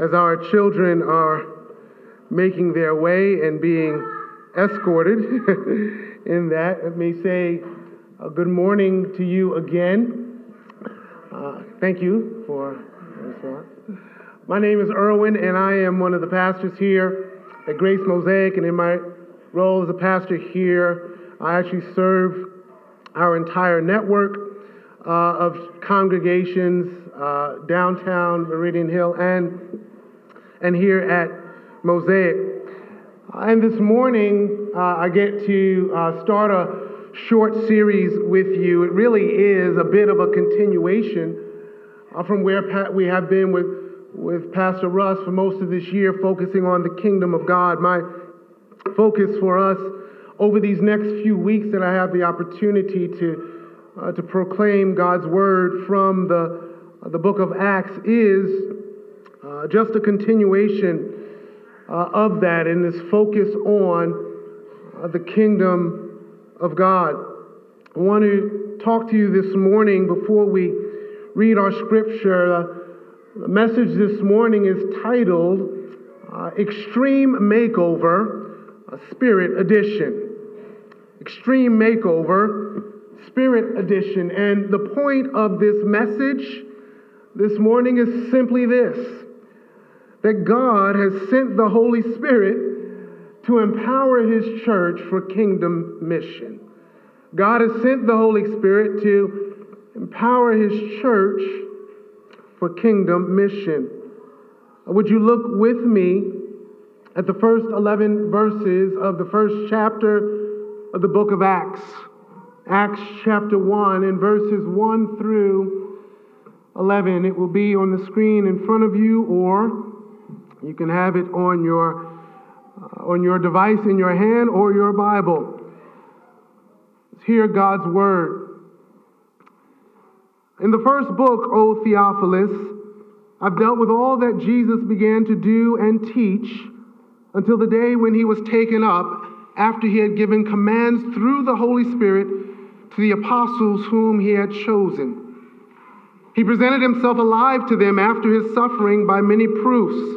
as our children are making their way and being escorted in that, let me say good morning to you again. Thank you for the response. My name is Irwin, and I am one of the pastors here at Grace Mosaic, and in my role as a pastor here, I actually serve our entire network of congregations downtown Meridian Hill and here at Mosaic. And this morning, I get to start a short series with you. It really is a bit of a continuation from where we have been with Pastor Russ for most of this year, focusing on the kingdom of God. My focus for us over these next few weeks that I have the opportunity to proclaim God's word from the book of Acts is just a continuation of that, and this focus on the kingdom of God. I want to talk to you this morning before we read our scripture. The message this morning is titled Extreme Makeover, Spirit Edition. Extreme Makeover, Spirit Edition. And the point of this message this morning is simply this: that God has sent the Holy Spirit to empower His church for kingdom mission. God has sent the Holy Spirit to empower His church for kingdom mission. Would you look with me at the first 11 verses of the first chapter of the book of Acts? Acts chapter 1 and verses 1 through 11. It will be on the screen in front of you, or you can have it on your device in your hand or your Bible. Let's hear God's word. In the first book, O Theophilus, I've dealt with all that Jesus began to do and teach until the day when he was taken up, after he had given commands through the Holy Spirit to the apostles whom he had chosen. He presented himself alive to them after his suffering by many proofs,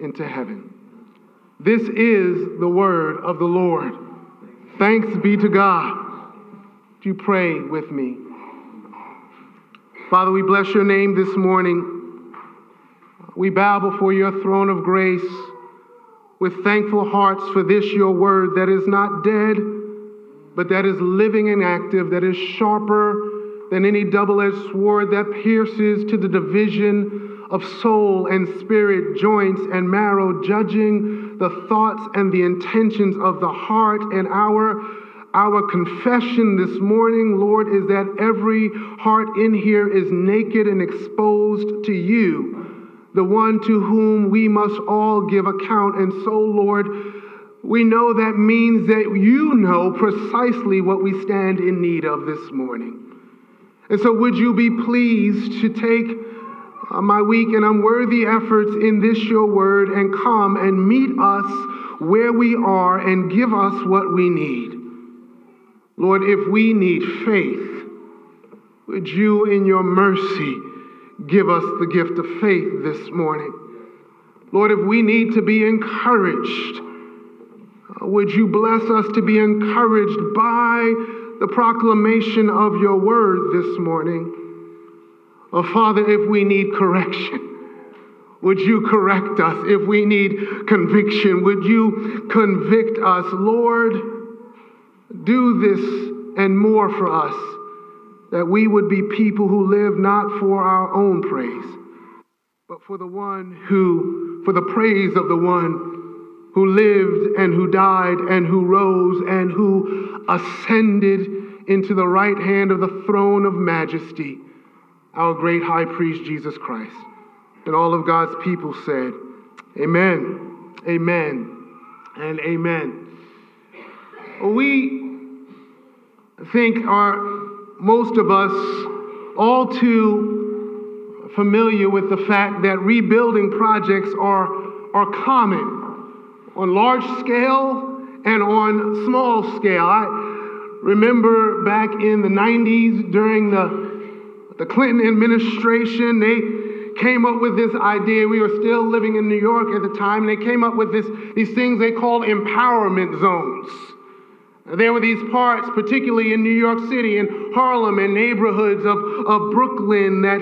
into heaven." This is the word of the Lord. Thanks be to God. Do you pray with me? Father, we bless your name this morning. We bow before your throne of grace with thankful hearts for this, your word, that is not dead, but that is living and active, that is sharper than any double-edged sword, that pierces to the division of soul and spirit, joints and marrow, judging the thoughts and the intentions of the heart. And our confession this morning, Lord, is that every heart in here is naked and exposed to you, the one to whom we must all give account. And so, Lord, we know that means that you know precisely what we stand in need of this morning. And so would you be pleased to take my weak and unworthy efforts in this your word and come and meet us where we are and give us what we need. Lord, if we need faith, would you in your mercy give us the gift of faith this morning? Lord, if we need to be encouraged, would you bless us to be encouraged by the proclamation of your word this morning? Oh, Father, if we need correction, would you correct us? If we need conviction, would you convict us? Lord, do this and more for us, that we would be people who live not for our own praise, but for the praise of the one who lived and who died and who rose and who ascended into the right hand of the throne of majesty, our great high priest, Jesus Christ. And all of God's people said, amen, amen, and amen. We think are, most of us, all too familiar with the fact that rebuilding projects are common on large scale and on small scale. I remember back in the 90s during the Clinton administration, they came up with this idea. We were still living in New York at the time, and they came up with these things they called empowerment zones. There were these parts, particularly in New York City and Harlem and neighborhoods of Brooklyn that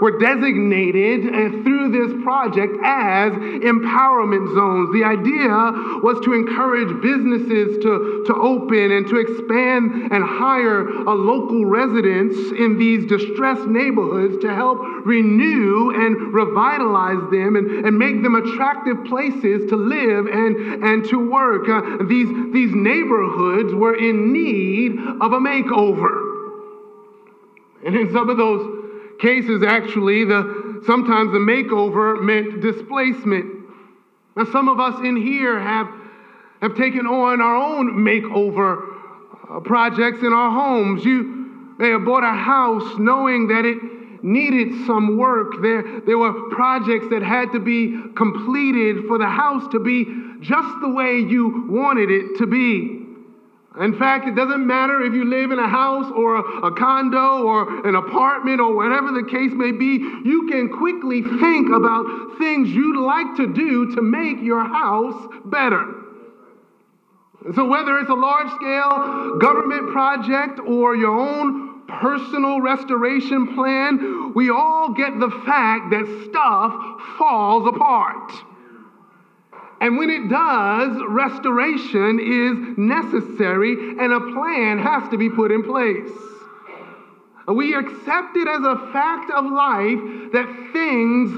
were designated through this project as empowerment zones. The idea was to encourage businesses to open and to expand and hire local residents in these distressed neighborhoods to help renew and revitalize them and make them attractive places to live and to work. These neighborhoods were in need of a makeover. And in some of those cases, actually, sometimes the makeover meant displacement. Now, some of us in here have taken on our own makeover projects in our homes. You may have bought a house knowing that it needed some work. There were projects that had to be completed for the house to be just the way you wanted it to be. In fact, it doesn't matter if you live in a house or a condo or an apartment or whatever the case may be, you can quickly think about things you'd like to do to make your house better. So whether it's a large-scale government project or your own personal restoration plan, we all get the fact that stuff falls apart. And when it does, restoration is necessary and a plan has to be put in place. We accept it as a fact of life that things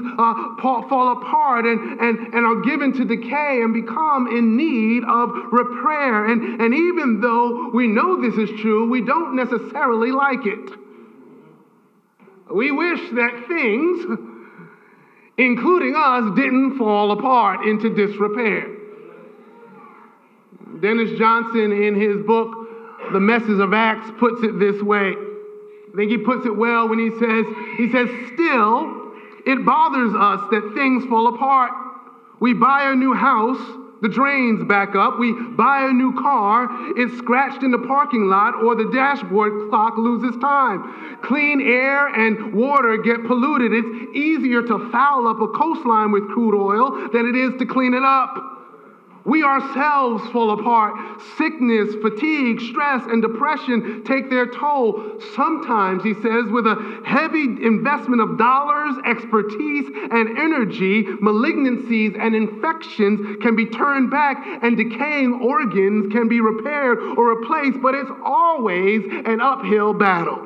fall apart and are given to decay and become in need of repair. And even though we know this is true, we don't necessarily like it. We wish that things, including us, didn't fall apart into disrepair. Dennis Johnson, in his book, The Messes of Acts, puts it this way. I think he puts it well when he says, still, it bothers us that things fall apart. We buy a new house, the drains back up. We buy a new car, it's scratched in the parking lot, or the dashboard clock loses time. Clean air and water get polluted. It's easier to foul up a coastline with crude oil than it is to clean it up. We ourselves fall apart. Sickness, fatigue, stress, and depression take their toll. Sometimes, he says, with a heavy investment of dollars, expertise, and energy, malignancies and infections can be turned back and decaying organs can be repaired or replaced, but it's always an uphill battle.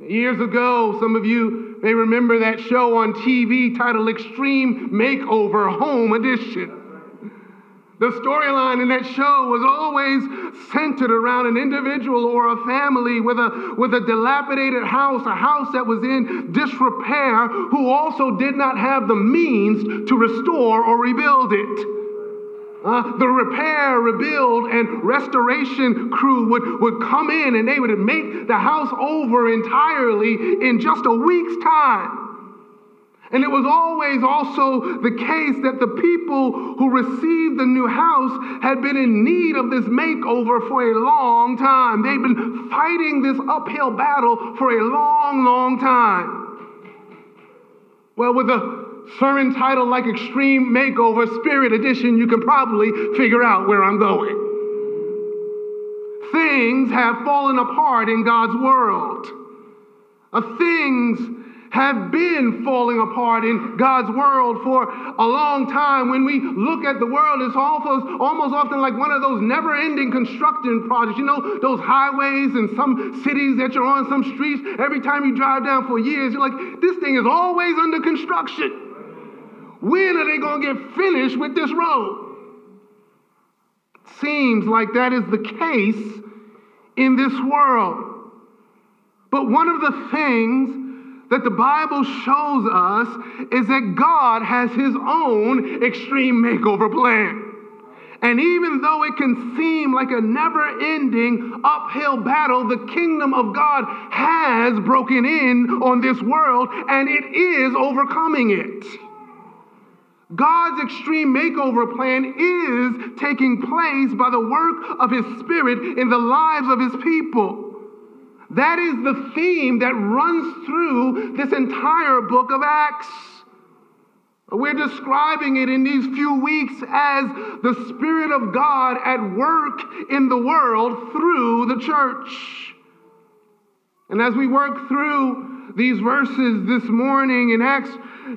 Years ago, some of you may remember that show on TV titled Extreme Makeover, Home Edition. The storyline in that show was always centered around an individual or a family with a dilapidated house, a house that was in disrepair, who also did not have the means to restore or rebuild it. The repair, rebuild, and restoration crew would come in and they would make the house over entirely in just a week's time. And it was always also the case that the people who received the new house had been in need of this makeover for a long time. They'd been fighting this uphill battle for a long, long time. Well, with a sermon title like Extreme Makeover, Spirit Edition, you can probably figure out where I'm going. Things have fallen apart in God's world. Things have been falling apart in God's world for a long time. When we look at the world, it's almost often like one of those never-ending construction projects. You know, those highways and some cities that you're on, some streets, every time you drive down for years, you're like, this thing is always under construction. When are they going to get finished with this road? Seems like that is the case in this world. But one of the things that the Bible shows us is that God has his own extreme makeover plan. And even though it can seem like a never-ending uphill battle, the kingdom of God has broken in on this world, and it is overcoming it. God's extreme makeover plan is taking place by the work of his Spirit in the lives of his people. That is the theme that runs through this entire book of Acts. We're describing it in these few weeks as the Spirit of God at work in the world through the church. And as we work through these verses this morning in Acts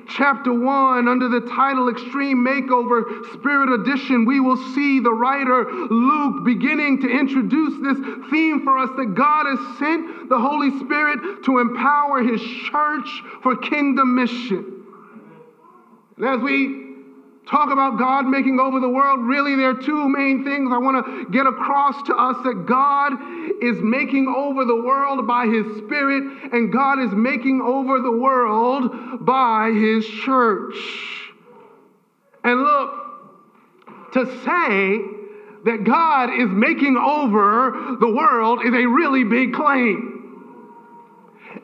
chapter 1, under the title Extreme Makeover, Spirit Edition, we will see the writer Luke beginning to introduce this theme for us, that God has sent the Holy Spirit to empower his church for kingdom mission. And as we talk about God making over the world, really there are two main things I want to get across to us: that God is making over the world by his Spirit, and God is making over the world by his church. And look, to say that God is making over the world is a really big claim.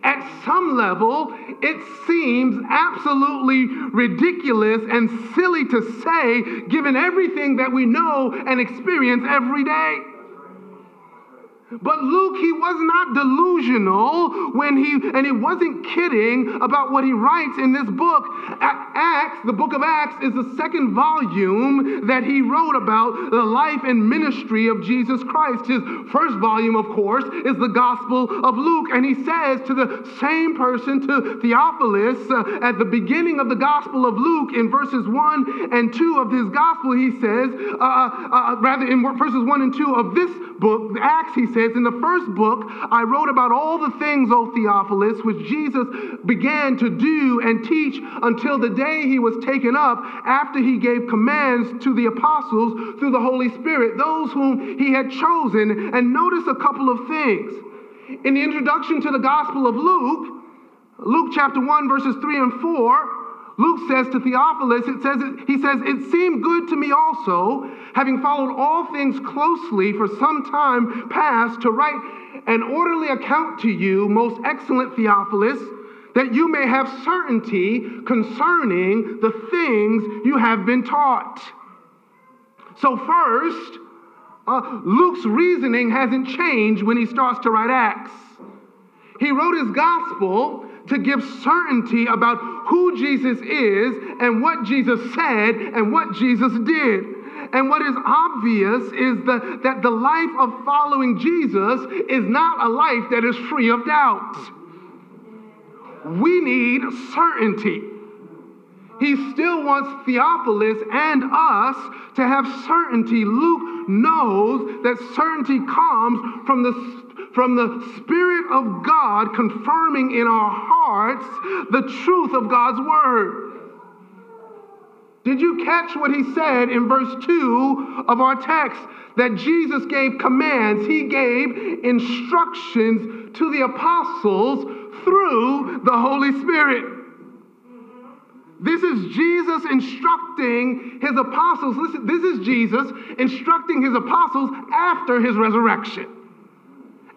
At some level, it seems absolutely ridiculous and silly to say, given everything that we know and experience every day. But Luke, he was not delusional and he wasn't kidding about what he writes in this book. Acts, the book of Acts, is the second volume that he wrote about the life and ministry of Jesus Christ. His first volume, of course, is the Gospel of Luke. And he says to the same person, to Theophilus, at the beginning of the Gospel of Luke, in verses 1 and 2 of his Gospel, he says, in verses 1 and 2 of this book, Acts, he says, in the first book, I wrote about all the things, O Theophilus, which Jesus began to do and teach until the day he was taken up, after he gave commands to the apostles through the Holy Spirit, those whom he had chosen. And notice a couple of things. In the introduction to the Gospel of Luke, Luke chapter 1, verses 3 and 4, Luke says to Theophilus, it seemed good to me also, having followed all things closely for some time past, to write an orderly account to you, most excellent Theophilus, that you may have certainty concerning the things you have been taught. So first, Luke's reasoning hasn't changed when he starts to write Acts. He wrote his gospel to give certainty about who Jesus is and what Jesus said and what Jesus did. And what is obvious is that the life of following Jesus is not a life that is free of doubt. We need certainty. He still wants Theophilus and us to have certainty. Luke knows that certainty comes from the Spirit of God confirming in our hearts the truth of God's word. Did you catch what he said in verse 2 of our text? That Jesus gave commands, he gave instructions to the apostles through the Holy Spirit. This is Jesus instructing his apostles. Listen, this is Jesus instructing his apostles after his resurrection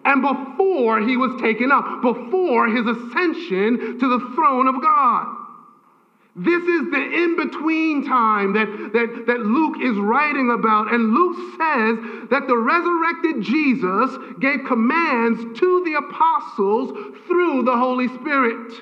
and before he was taken up, before his ascension to the throne of God. This is the in-between time that Luke is writing about. And Luke says that the resurrected Jesus gave commands to the apostles through the Holy Spirit.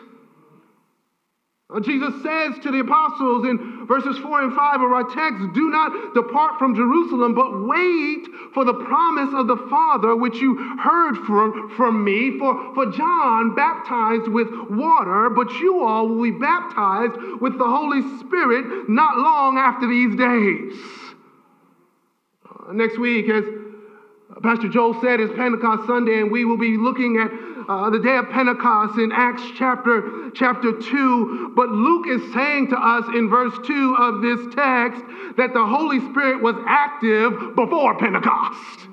Jesus says to the apostles in verses 4 and 5 of our text, "Do not depart from Jerusalem, but wait for the promise of the Father, which you heard from me. For John baptized with water, but you all will be baptized with the Holy Spirit not long after these days." Next week, as Pastor Joel said, is Pentecost Sunday, and we will be looking at the day of Pentecost in Acts chapter 2. But Luke is saying to us in verse 2 of this text that the Holy Spirit was active before Pentecost.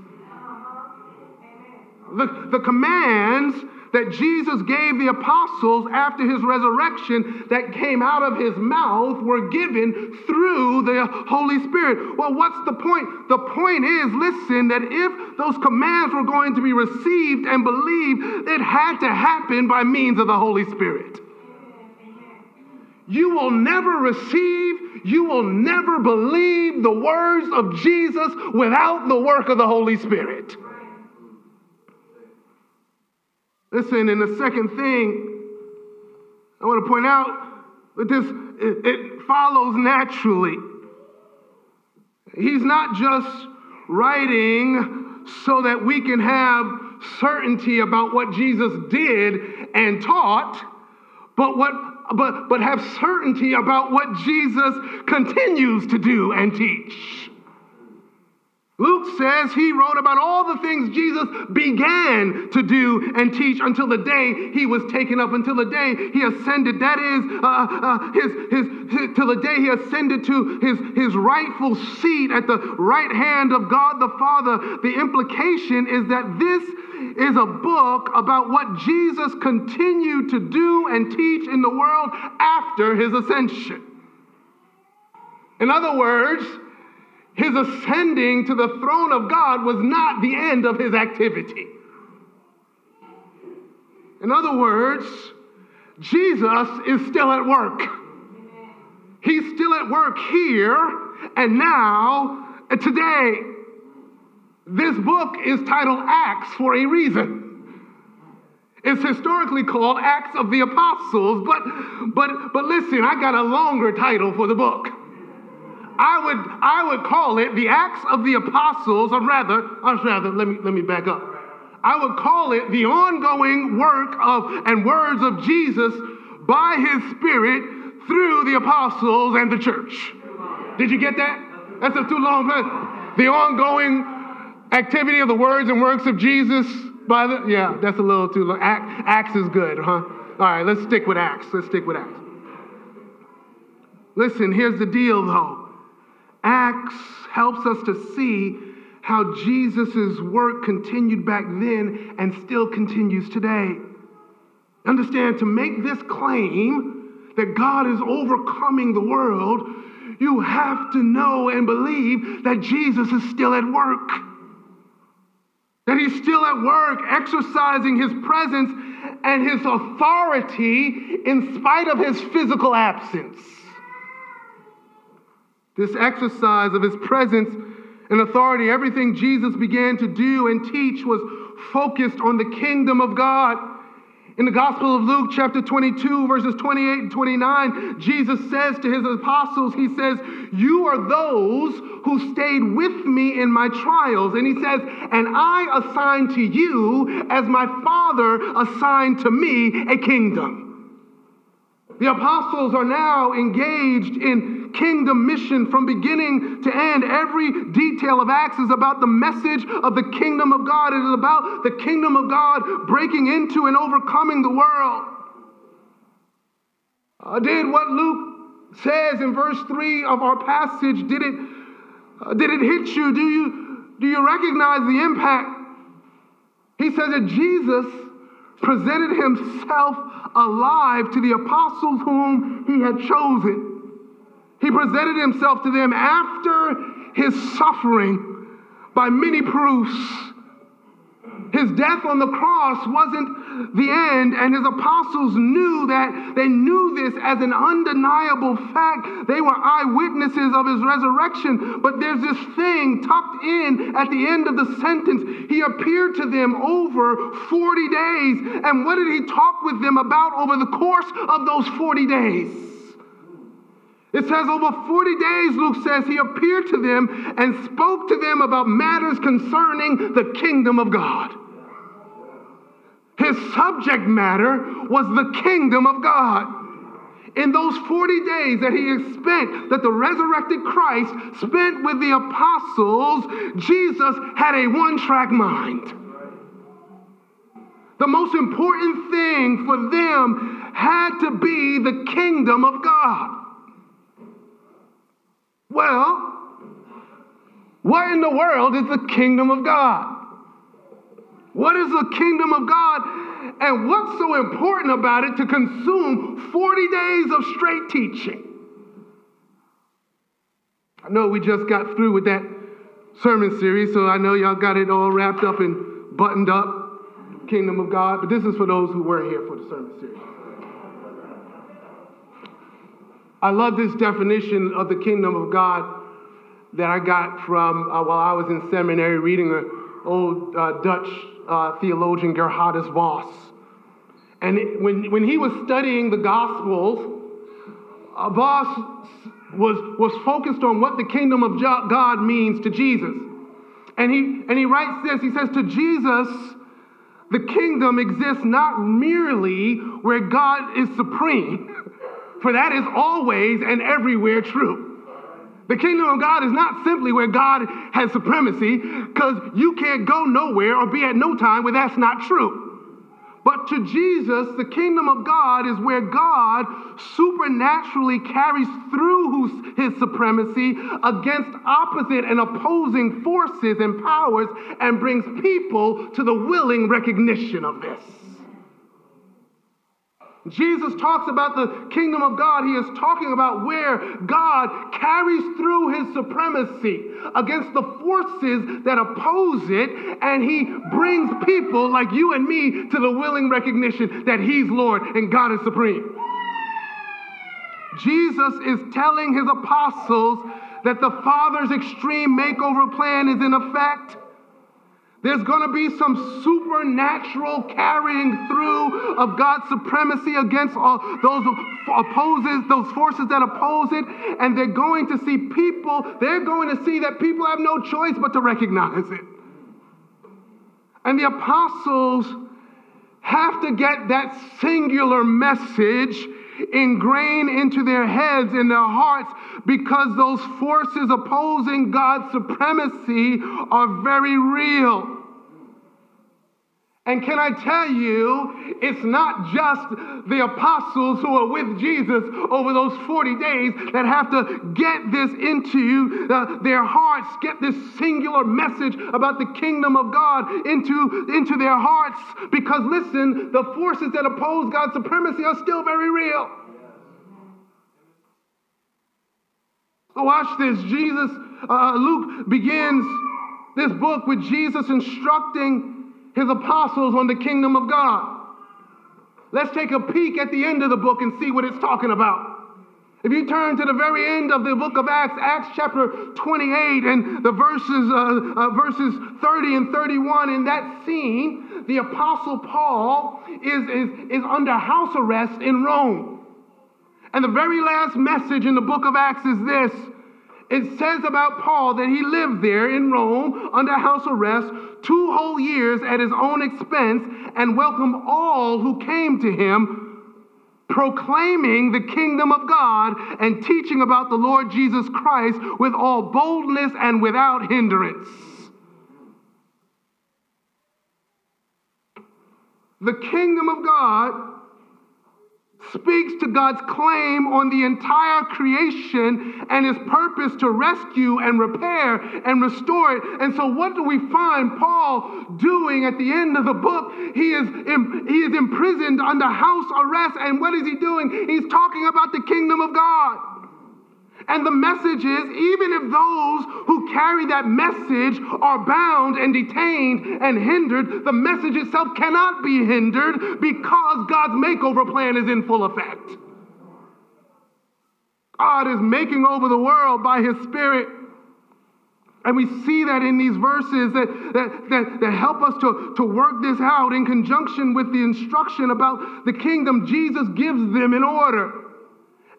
The commands that Jesus gave the apostles after his resurrection that came out of his mouth were given through the Holy Spirit. Well, what's the point? The point is, listen, that if those commands were going to be received and believed, it had to happen by means of the Holy Spirit. You will never receive, you will never believe the words of Jesus without the work of the Holy Spirit. Listen, and the second thing I want to point out, that it follows naturally. He's not just writing so that we can have certainty about what Jesus did and taught, but have certainty about what Jesus continues to do and teach. Luke says he wrote about all the things Jesus began to do and teach until the day he was taken up, until the day he ascended. That is, till the day he ascended to his rightful seat at the right hand of God the Father. The implication is that this is a book about what Jesus continued to do and teach in the world after his ascension. In other words, his ascending to the throne of God was not the end of his activity. In other words, Jesus is still at work. He's still at work here and now, and today. This book is titled Acts for a reason. It's historically called Acts of the Apostles, but listen, I got a longer title for the book. I would call it the Acts of the Apostles, let me back up. I would call it the ongoing work of and words of Jesus by his Spirit through the apostles and the church. Did you get that? That's a too long. The ongoing activity of the words and works of Jesus by the, yeah, that's a little too long. Acts is good, huh? All right, let's stick with Acts. Listen, here's the deal though. Acts helps us to see how Jesus' work continued back then and still continues today. Understand, to make this claim that God is overcoming the world, you have to know and believe that Jesus is still at work. That he's still at work, exercising his presence and his authority in spite of his physical absence. This exercise of his presence and authority, everything Jesus began to do and teach was focused on the kingdom of God. In the Gospel of Luke, chapter 22, verses 28 and 29, Jesus says to his apostles, he says, "You are those who stayed with me in my trials." And he says, "And I assign to you, as my Father assigned to me, a kingdom." The apostles are now engaged in kingdom mission from beginning to end. Every detail of Acts is about the message of the kingdom of God. It is about the kingdom of God breaking into and overcoming the world. Did what Luke says in verse 3 of our passage, did it hit you? Do you recognize the impact? He says that Jesus presented himself alive to the apostles whom he had chosen. He presented himself to them after his suffering by many proofs. His death on the cross wasn't the end, and his apostles knew that. They knew this as an undeniable fact. They were eyewitnesses of his resurrection. But there's this thing tucked in at the end of the sentence. He appeared to them over 40 days. And what did he talk with them about over the course of those 40 days? It says over 40 days, Luke says, he appeared to them and spoke to them about matters concerning the kingdom of God. His subject matter was the kingdom of God. In those 40 days that he spent, that the resurrected Christ spent with the apostles, Jesus had a one-track mind. The most important thing for them had to be the kingdom of God. Well, what in the world is the kingdom of God? What is the kingdom of God? And what's so important about it to consume 40 days of straight teaching? I know we just got through with that sermon series, so I know y'all got it all wrapped up and buttoned up, kingdom of God. But this is for those who were here for the sermon series. I love this definition of the kingdom of God that I got from while I was in seminary reading an old Dutch theologian, Gerhardus Vos. And when he was studying the Gospels, Vos was focused on what the kingdom of God means to Jesus. And he writes this, he says, to Jesus, the kingdom exists not merely where God is supreme, for that is always and everywhere true. The kingdom of God is not simply where God has supremacy, because you can't go nowhere or be at no time where that's not true. But to Jesus, the kingdom of God is where God supernaturally carries through his supremacy against opposite and opposing forces and powers and brings people to the willing recognition of this. Jesus talks about the kingdom of God. He is talking about where God carries through his supremacy against the forces that oppose it, and he brings people like you and me to the willing recognition that he's Lord and God is supreme. Jesus is telling his apostles that the Father's extreme makeover plan is in effect. There's going to be some supernatural carrying through of God's supremacy against all those forces that oppose it. And they're going to see that people have no choice but to recognize it. And the apostles have to get that singular message ingrained into their heads and their hearts, because those forces opposing God's supremacy are very real. And can I tell you, it's not just the apostles who are with Jesus over those 40 days that have to get this into their hearts, get this singular message about the kingdom of God into their hearts. Because listen, the forces that oppose God's supremacy are still very real. So watch this. Luke begins this book with Jesus instructing his apostles on the kingdom of God. Let's take a peek at the end of the book and see what it's talking about. If you turn to the very end of the book of Acts, Acts chapter 28 and the verses 30 and 31, in that scene, the apostle Paul is under house arrest in Rome. And the very last message in the book of Acts is this. It says about Paul that he lived there in Rome under house arrest 2 whole years at his own expense, and welcomed all who came to him, proclaiming the kingdom of God and teaching about the Lord Jesus Christ with all boldness and without hindrance. The kingdom of God speaks to God's claim on the entire creation and his purpose to rescue and repair and restore it. And so what do we find Paul doing at the end of the book? He is imprisoned under house arrest. And what is he doing? He's talking about the kingdom of God. And the message is, even if those who carry that message are bound and detained and hindered, the message itself cannot be hindered because God's makeover plan is in full effect. God is making over the world by his Spirit. And we see that in these verses that help us to work this out in conjunction with the instruction about the kingdom Jesus gives them in order.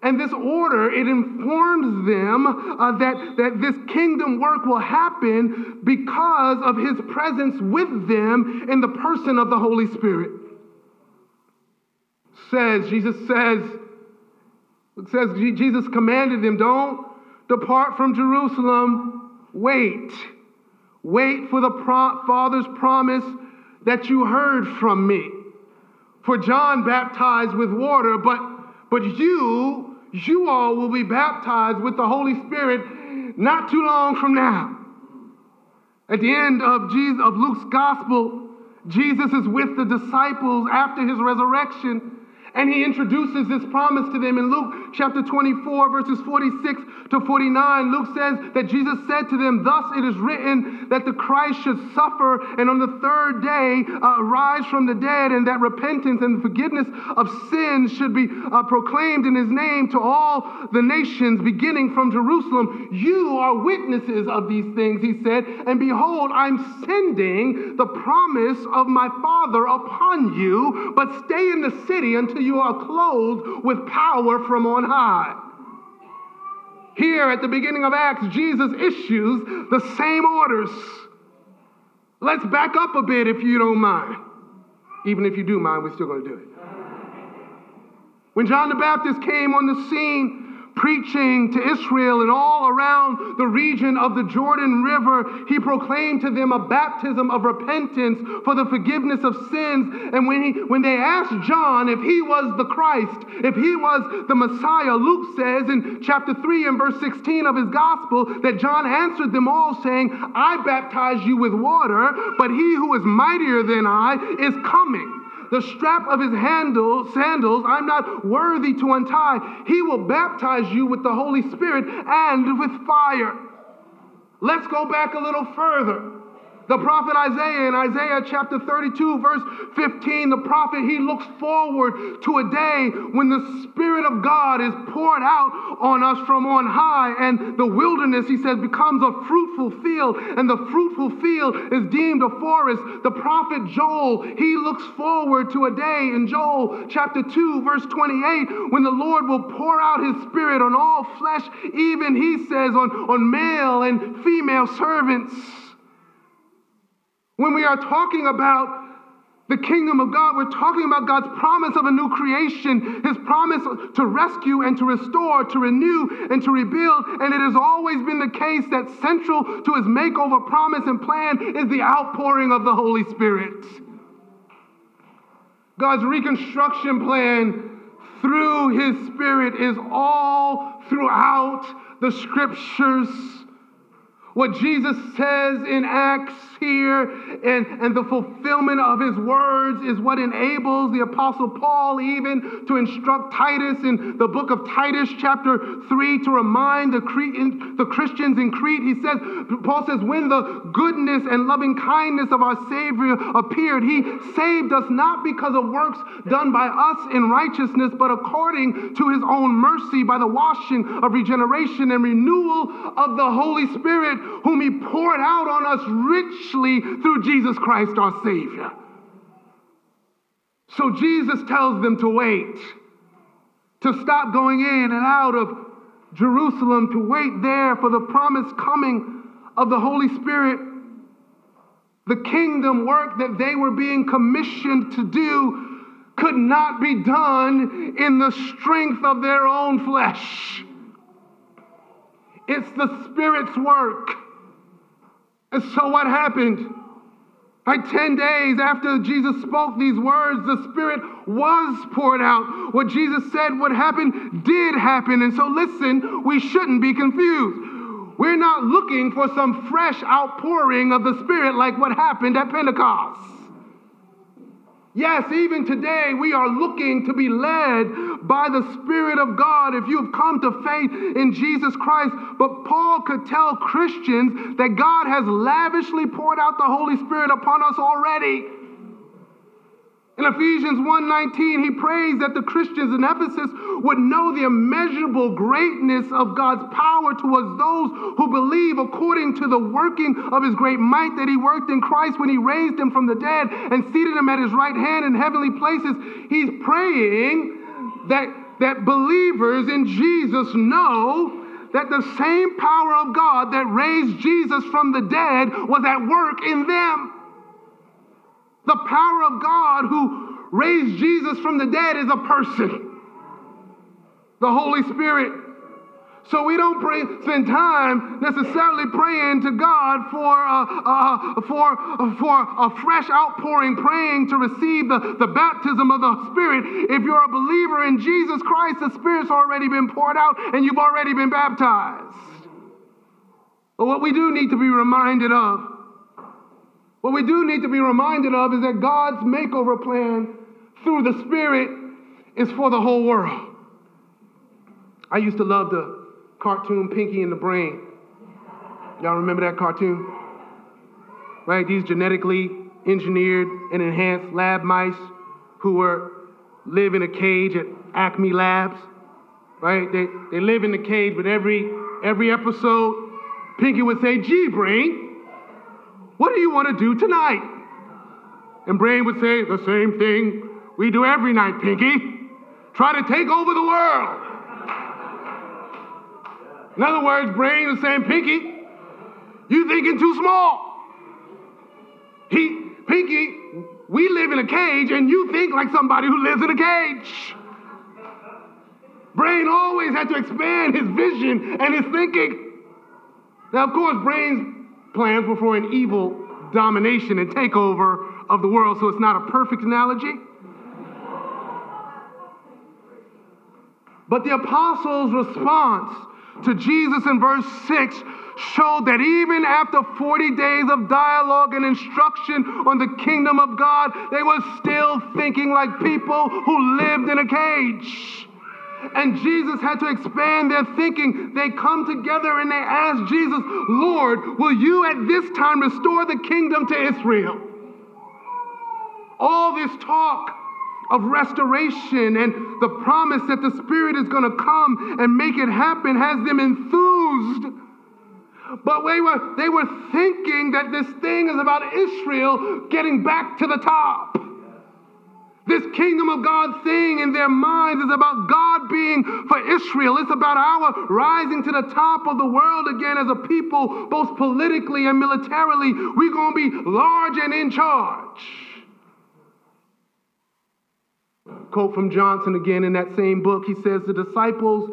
And this order, it informs them that this kingdom work will happen because of his presence with them in the person of the Holy Spirit. Jesus commanded them, don't depart from Jerusalem. Wait for the Father's promise that you heard from me. For John baptized with water, but you all will be baptized with the Holy Spirit not too long from now. At the end of Luke's gospel, Jesus is with the disciples after his resurrection. And he introduces this promise to them in Luke chapter 24, verses 46 to 49. Luke says that Jesus said to them, thus it is written that the Christ should suffer and on the third day rise from the dead, and that repentance and forgiveness of sins should be proclaimed in his name to all the nations, beginning from Jerusalem. You are witnesses of these things, he said, and behold, I'm sending the promise of my Father upon you, but stay in the city until you are clothed with power from on high. Here at the beginning of Acts, Jesus issues the same orders. Let's back up a bit if you don't mind. Even if you do mind, we're still going to do it. When John the Baptist came on the scene, preaching to Israel and all around the region of the Jordan River, he proclaimed to them a baptism of repentance for the forgiveness of sins. And when they asked John if he was the Christ, if he was the Messiah, Luke says in chapter 3 and verse 16 of his gospel that John answered them all saying, I baptize you with water, but he who is mightier than I is coming. The strap of his sandals, I'm not worthy to untie. He will baptize you with the Holy Spirit and with fire. Let's go back a little further. The prophet Isaiah, in Isaiah chapter 32, verse 15, the prophet, he looks forward to a day when the Spirit of God is poured out on us from on high, and the wilderness, he says, becomes a fruitful field, and the fruitful field is deemed a forest. The prophet Joel, he looks forward to a day in Joel chapter 2, verse 28, when the Lord will pour out his Spirit on all flesh, even, he says, on male and female servants. When we are talking about the kingdom of God, we're talking about God's promise of a new creation, his promise to rescue and to restore, to renew and to rebuild. And it has always been the case that central to his makeover promise and plan is the outpouring of the Holy Spirit. God's reconstruction plan through his Spirit is all throughout the Scriptures. What Jesus says in Acts here and the fulfillment of his words is what enables the Apostle Paul even to instruct Titus in the book of Titus chapter 3 to remind the Christians in Crete. Paul says, when the goodness and loving kindness of our Savior appeared, he saved us not because of works done by us in righteousness, but according to his own mercy by the washing of regeneration and renewal of the Holy Spirit, whom he poured out on us richly through Jesus Christ our Savior. So Jesus tells them to wait, to stop going in and out of Jerusalem, to wait there for the promised coming of the Holy Spirit. The kingdom work that they were being commissioned to do could not be done in the strength of their own flesh. It's the Spirit's work. And so what happened? Like 10 days after Jesus spoke these words, the Spirit was poured out. What Jesus said would happen did happen. And so listen, we shouldn't be confused. We're not looking for some fresh outpouring of the Spirit like what happened at Pentecost. Yes, even today we are looking to be led by the Spirit of God if you've come to faith in Jesus Christ. But Paul could tell Christians that God has lavishly poured out the Holy Spirit upon us already. In Ephesians 1:19, he prays that the Christians in Ephesus would know the immeasurable greatness of God's power towards those who believe, according to the working of his great might that he worked in Christ when he raised him from the dead and seated him at his right hand in heavenly places. He's praying that believers in Jesus know that the same power of God that raised Jesus from the dead was at work in them. The power of God who raised Jesus from the dead is a person, the Holy Spirit. So we don't spend time necessarily praying to God for a fresh outpouring, praying to receive the baptism of the Spirit. If you're a believer in Jesus Christ, the Spirit's already been poured out and you've already been baptized. But what we do need to be reminded of is that God's makeover plan through the Spirit is for the whole world. I used to love the cartoon Pinky and the Brain. Y'all remember that cartoon? Right? These genetically engineered and enhanced lab mice who live in a cage at Acme Labs. Right? They live in the cage, but every episode, Pinky would say, "Gee, Brain, what do you want to do tonight?" And Brain would say, "The same thing we do every night, Pinky. Try to take over the world." In other words, Brain was saying, "Pinky, you thinking too small. Pinky, we live in a cage and you think like somebody who lives in a cage." Brain always had to expand his vision and his thinking. Now, of course, Brain's plans were for an evil domination and takeover of the world, so it's not a perfect analogy. But the apostles' response to Jesus in verse 6 showed that even after 40 days of dialogue and instruction on the kingdom of God, they were still thinking like people who lived in a cage. And Jesus had to expand their thinking. They come together and they ask Jesus, "Lord, will you at this time restore the kingdom to Israel?" All this talk of restoration and the promise that the Spirit is going to come and make it happen has them enthused. But they were thinking that this thing is about Israel getting back to the top. This kingdom of God thing in their minds is about God being for Israel. It's about our rising to the top of the world again as a people, both politically and militarily. We're going to be large and in charge. Quote from Johnson again in that same book. He says, "The disciples'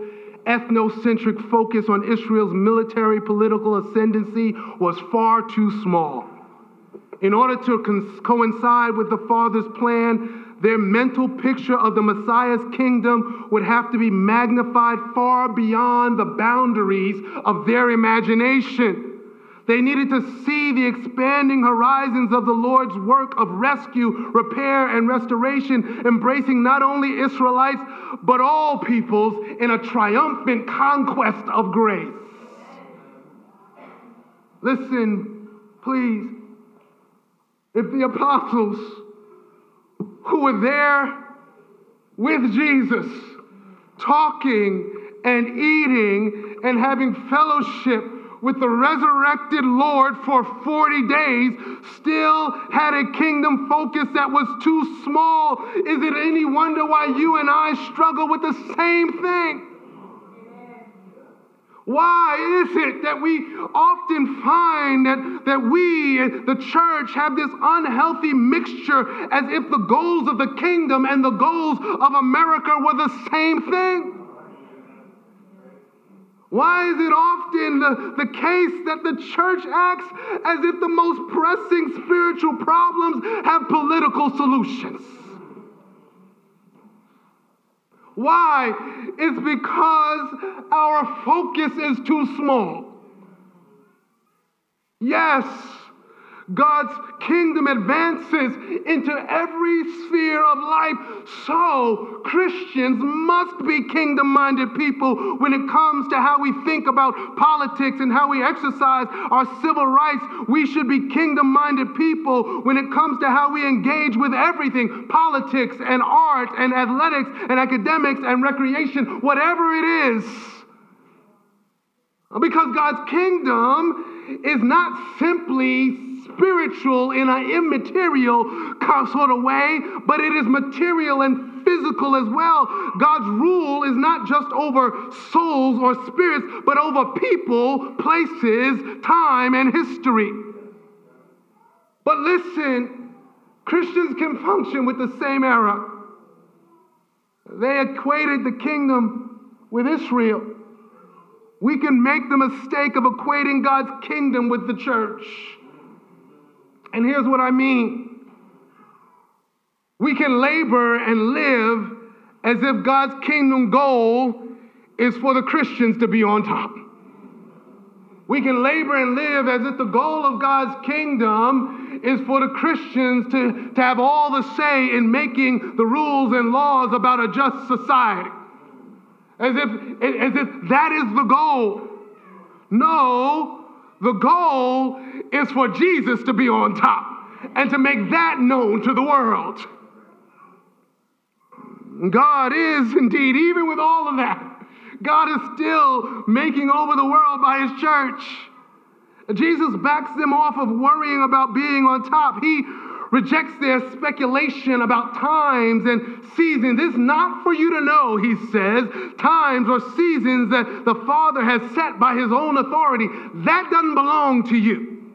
ethnocentric focus on Israel's military political ascendancy was far too small. In order to coincide with the Father's plan, their mental picture of the Messiah's kingdom would have to be magnified far beyond the boundaries of their imagination. They needed to see the expanding horizons of the Lord's work of rescue, repair, and restoration, embracing not only Israelites, but all peoples in a triumphant conquest of grace." Listen, please. If the apostles who were there with Jesus, talking and eating and having fellowship with the resurrected Lord for 40 days, still had a kingdom focus that was too small, is it any wonder why you and I struggle with the same thing? Why is it that we often find that we, the church, have this unhealthy mixture as if the goals of the kingdom and the goals of America were the same thing? Why is it often the case that the church acts as if the most pressing spiritual problems have political solutions? Why? It's because our focus is too small. Yes, God's kingdom advances into every sphere of life. So Christians must be kingdom-minded people when it comes to how we think about politics and how we exercise our civil rights. We should be kingdom-minded people when it comes to how we engage with everything, politics and art and athletics and academics and recreation, whatever it is. Because God's kingdom is not simply spiritual in an immaterial sort of way, but it is material and physical as well. God's rule is not just over souls or spirits, but over people, places, time, and history. But listen, Christians can function with the same error. They equated the kingdom with Israel. We can make the mistake of equating God's kingdom with the church. And here's what I mean. We can labor and live as if God's kingdom goal is for the Christians to be on top. We can labor and live as if the goal of God's kingdom is for the Christians to have all the say in making the rules and laws about a just society. As if that is the goal. No. The goal is for Jesus to be on top and to make that known to the world. God is indeed, even with all of that, God is still making over the world by his church. Jesus backs them off of worrying about being on top. He rejects their speculation about times and seasons. It's not for you to know, he says, times or seasons that the Father has set by his own authority. That doesn't belong to you.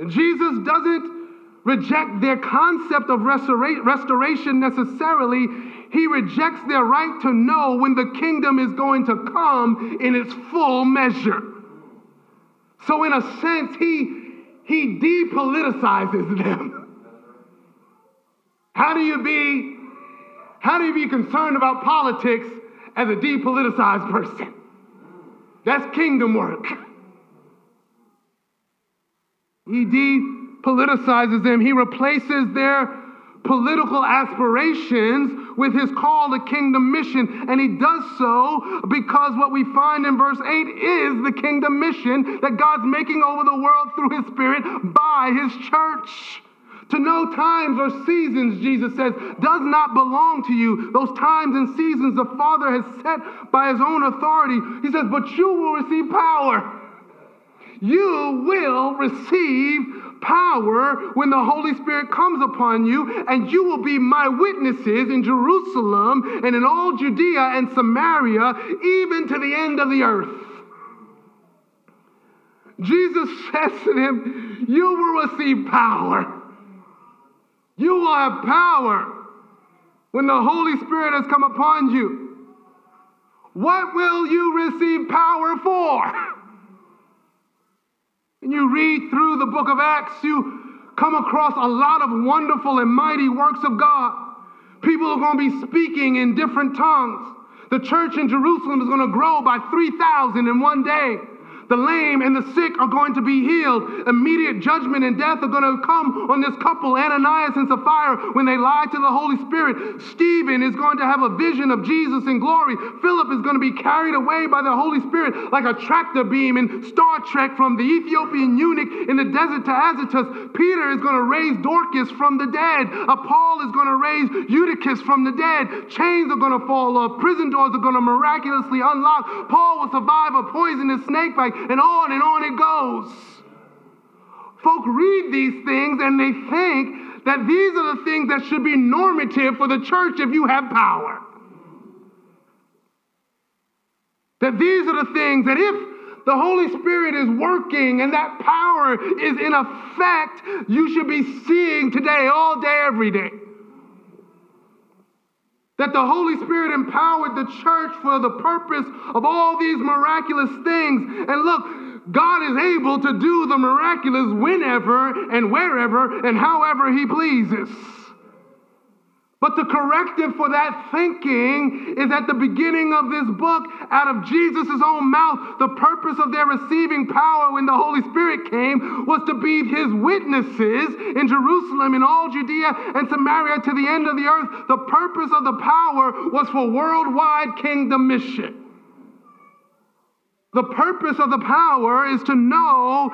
Jesus doesn't reject their concept of restoration necessarily. He rejects their right to know when the kingdom is going to come in its full measure. So in a sense, He depoliticizes them. How do you be concerned about politics as a depoliticized person? That's kingdom work. He depoliticizes them. He replaces their political aspirations with his call to kingdom mission. And he does so because what we find in verse 8 is the kingdom mission that God's making over the world through his Spirit by his church. To know times or seasons, Jesus says, does not belong to you. Those times and seasons the Father has set by his own authority. He says, but you will receive power. You will receive power when the Holy Spirit comes upon you, and you will be my witnesses in Jerusalem and in all Judea and Samaria, even to the end of the earth. Jesus says to them, you will receive power. You will have power when the Holy Spirit has come upon you. What will you receive power for? And you read through the book of Acts, you come across a lot of wonderful and mighty works of God. People are going to be speaking in different tongues. The church in Jerusalem is going to grow by 3,000 in one day. The lame and the sick are going to be healed. Immediate judgment and death are going to come on this couple, Ananias and Sapphira, when they lied to the Holy Spirit. Stephen is going to have a vision of Jesus in glory. Philip is going to be carried away by the Holy Spirit like a tractor beam in Star Trek from the Ethiopian eunuch in the desert to Azotus. Peter is going to raise Dorcas from the dead. Paul is going to raise Eutychus from the dead. Chains are going to fall off. Prison doors are going to miraculously unlock. Paul will survive a poisonous snake bite. And on it goes. Folk read these things and they think that these are the things that should be normative for the church if you have power. That these are the things that if the Holy Spirit is working and that power is in effect, you should be seeing today, all day, every day. That the Holy Spirit empowered the church for the purpose of all these miraculous things. And look, God is able to do the miraculous whenever and wherever and however he pleases. But the corrective for that thinking is at the beginning of this book, out of Jesus' own mouth, the purpose of their receiving power when the Holy Spirit came was to be his witnesses in Jerusalem, in all Judea and Samaria, to the end of the earth. The purpose of the power was for worldwide kingdom mission. The purpose of the power is to know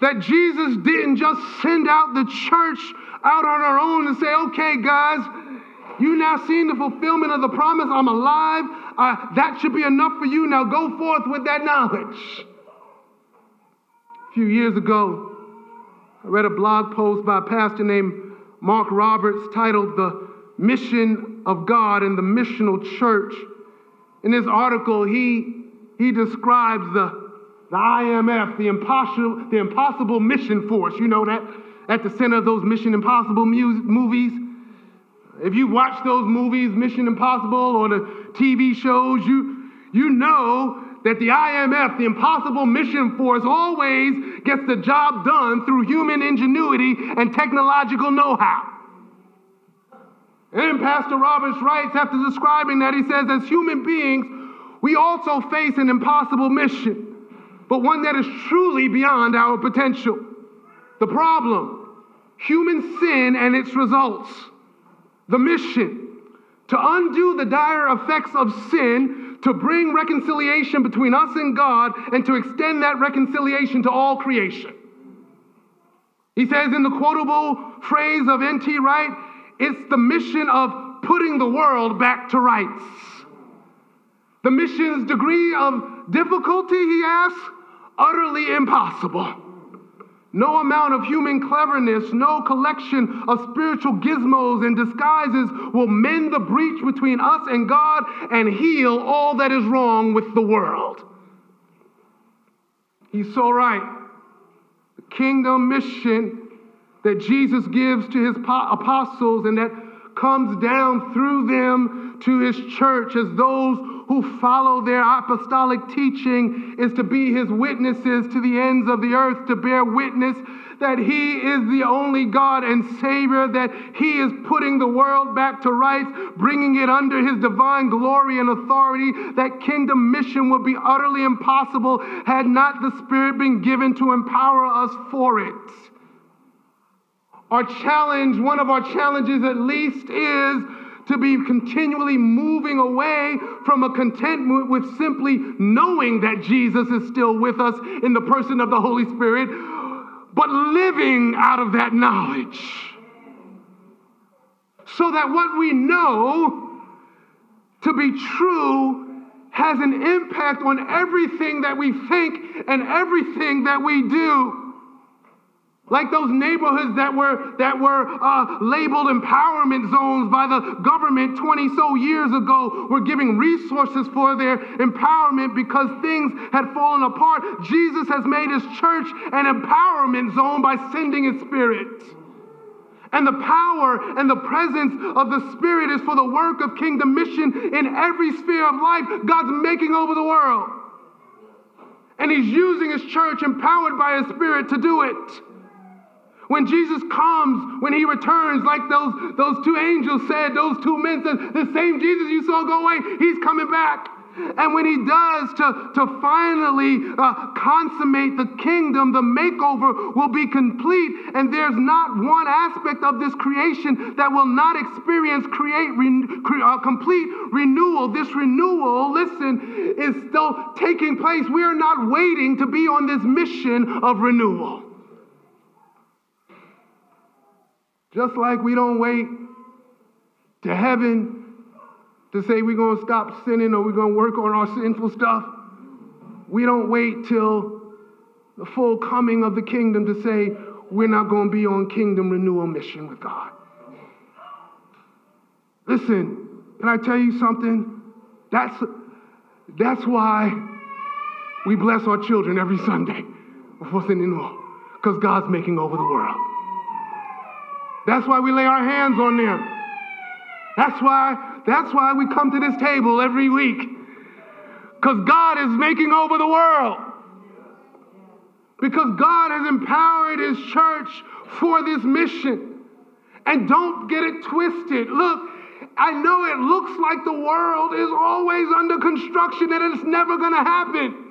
that Jesus didn't just send out the church out on our own and say, okay, guys, you now seen the fulfillment of the promise. I'm alive. That should be enough for you. Now go forth with that knowledge. A few years ago, I read a blog post by a pastor named Mark Roberts titled The Mission of God in the Missional Church. In this article, he describes the IMF, the impossible mission force. You know that at the center of those Mission Impossible movies. If you watch those movies, Mission Impossible, or the TV shows, you know that the IMF, the impossible mission force, always gets the job done through human ingenuity and technological know-how. And Pastor Roberts writes, after describing that, he says, as human beings, we also face an impossible mission, but one that is truly beyond our potential. The problem, human sin and its results. The mission, to undo the dire effects of sin, to bring reconciliation between us and God, and to extend that reconciliation to all creation. He says in the quotable phrase of N.T. Wright, it's the mission of putting the world back to rights. The mission's degree of difficulty, he asks, utterly impossible. No amount of human cleverness, no collection of spiritual gizmos and disguises will mend the breach between us and God and heal all that is wrong with the world. He's so right. The kingdom mission that Jesus gives to his apostles and that comes down through them to his church as those who follow their apostolic teaching is to be his witnesses to the ends of the earth, to bear witness that he is the only God and Savior, that he is putting the world back to rights, bringing it under his divine glory and authority. That kingdom mission would be utterly impossible had not the Spirit been given to empower us for it. Our challenge, one of our challenges at least, is to be continually moving away from a contentment with simply knowing that Jesus is still with us in the person of the Holy Spirit, but living out of that knowledge. So that what we know to be true has an impact on everything that we think and everything that we do. Like those neighborhoods that were labeled empowerment zones by the government 20 so years ago were giving resources for their empowerment because things had fallen apart. Jesus has made his church an empowerment zone by sending his Spirit. And the power and the presence of the Spirit is for the work of kingdom mission in every sphere of life. God's making over the world. And he's using his church empowered by his Spirit to do it. When Jesus comes, when he returns, like those two angels said, those two men said, the same Jesus you saw go away, he's coming back. And when he does, to finally consummate the kingdom, the makeover will be complete. And there's not one aspect of this creation that will not experience complete renewal. This renewal, listen, is still taking place. We are not waiting to be on this mission of renewal. Just like we don't wait to heaven to say we're going to stop sinning or we're going to work on our sinful stuff, we don't wait till the full coming of the kingdom to say we're not going to be on kingdom renewal mission with God. Listen, can I tell you something? That's why we bless our children every Sunday before sending them home, because God's making over the world. That's why we lay our hands on them. That's why we come to this table every week. Because God is making over the world. Because God has empowered his church for this mission. And don't get it twisted. Look, I know it looks like the world is always under construction and it's never going to happen.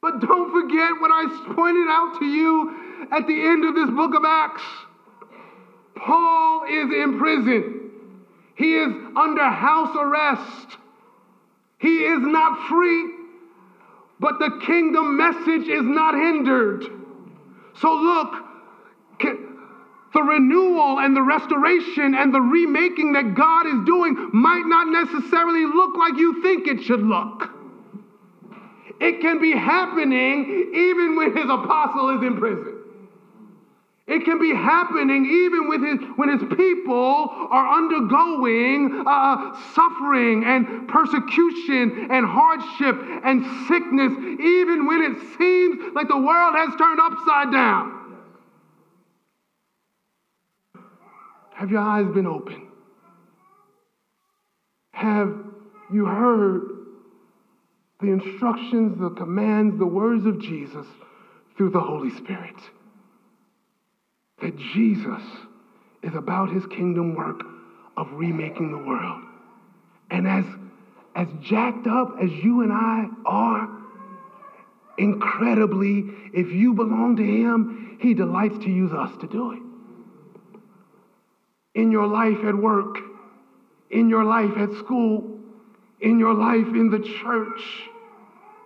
But don't forget what I pointed out to you at the end of this book of Acts. Paul is in prison. He is under house arrest. He is not free, but the kingdom message is not hindered. So look, the renewal and the restoration and the remaking that God is doing might not necessarily look like you think it should look. It can be happening even when his apostle is in prison. It can be happening even with when his people are undergoing suffering and persecution and hardship and sickness, even when it seems like the world has turned upside down. Have your eyes been open? Have you heard the instructions, the commands, the words of Jesus through the Holy Spirit? That Jesus is about his kingdom work of remaking the world. And as jacked up as you and I are, incredibly, if you belong to him, he delights to use us to do it. In your life at work, in your life at school, in your life in the church,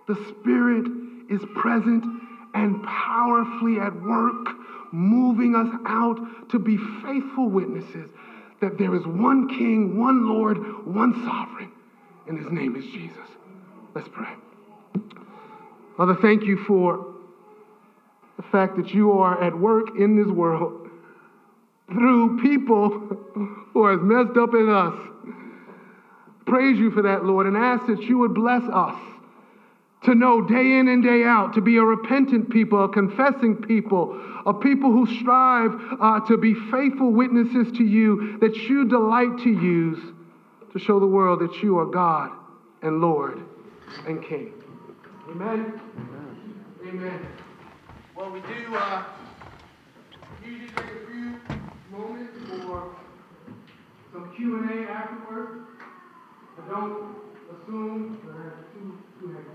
the Spirit is present and powerfully at work, moving us out to be faithful witnesses that there is one King, one Lord, one sovereign, and his name is Jesus. Let's pray. Father, thank you for the fact that you are at work in this world through people who are as messed up as us. Praise you for that, Lord, and ask that you would bless us to know day in and day out, to be a repentant people, a confessing people, a people who strive to be faithful witnesses to you, that you delight to use to show the world that you are God and Lord and King. Amen? Amen. Well, we do usually take a few moments for some Q&A afterwards, but don't assume that I have two hands.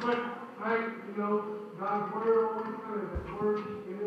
But, God's word always says that word is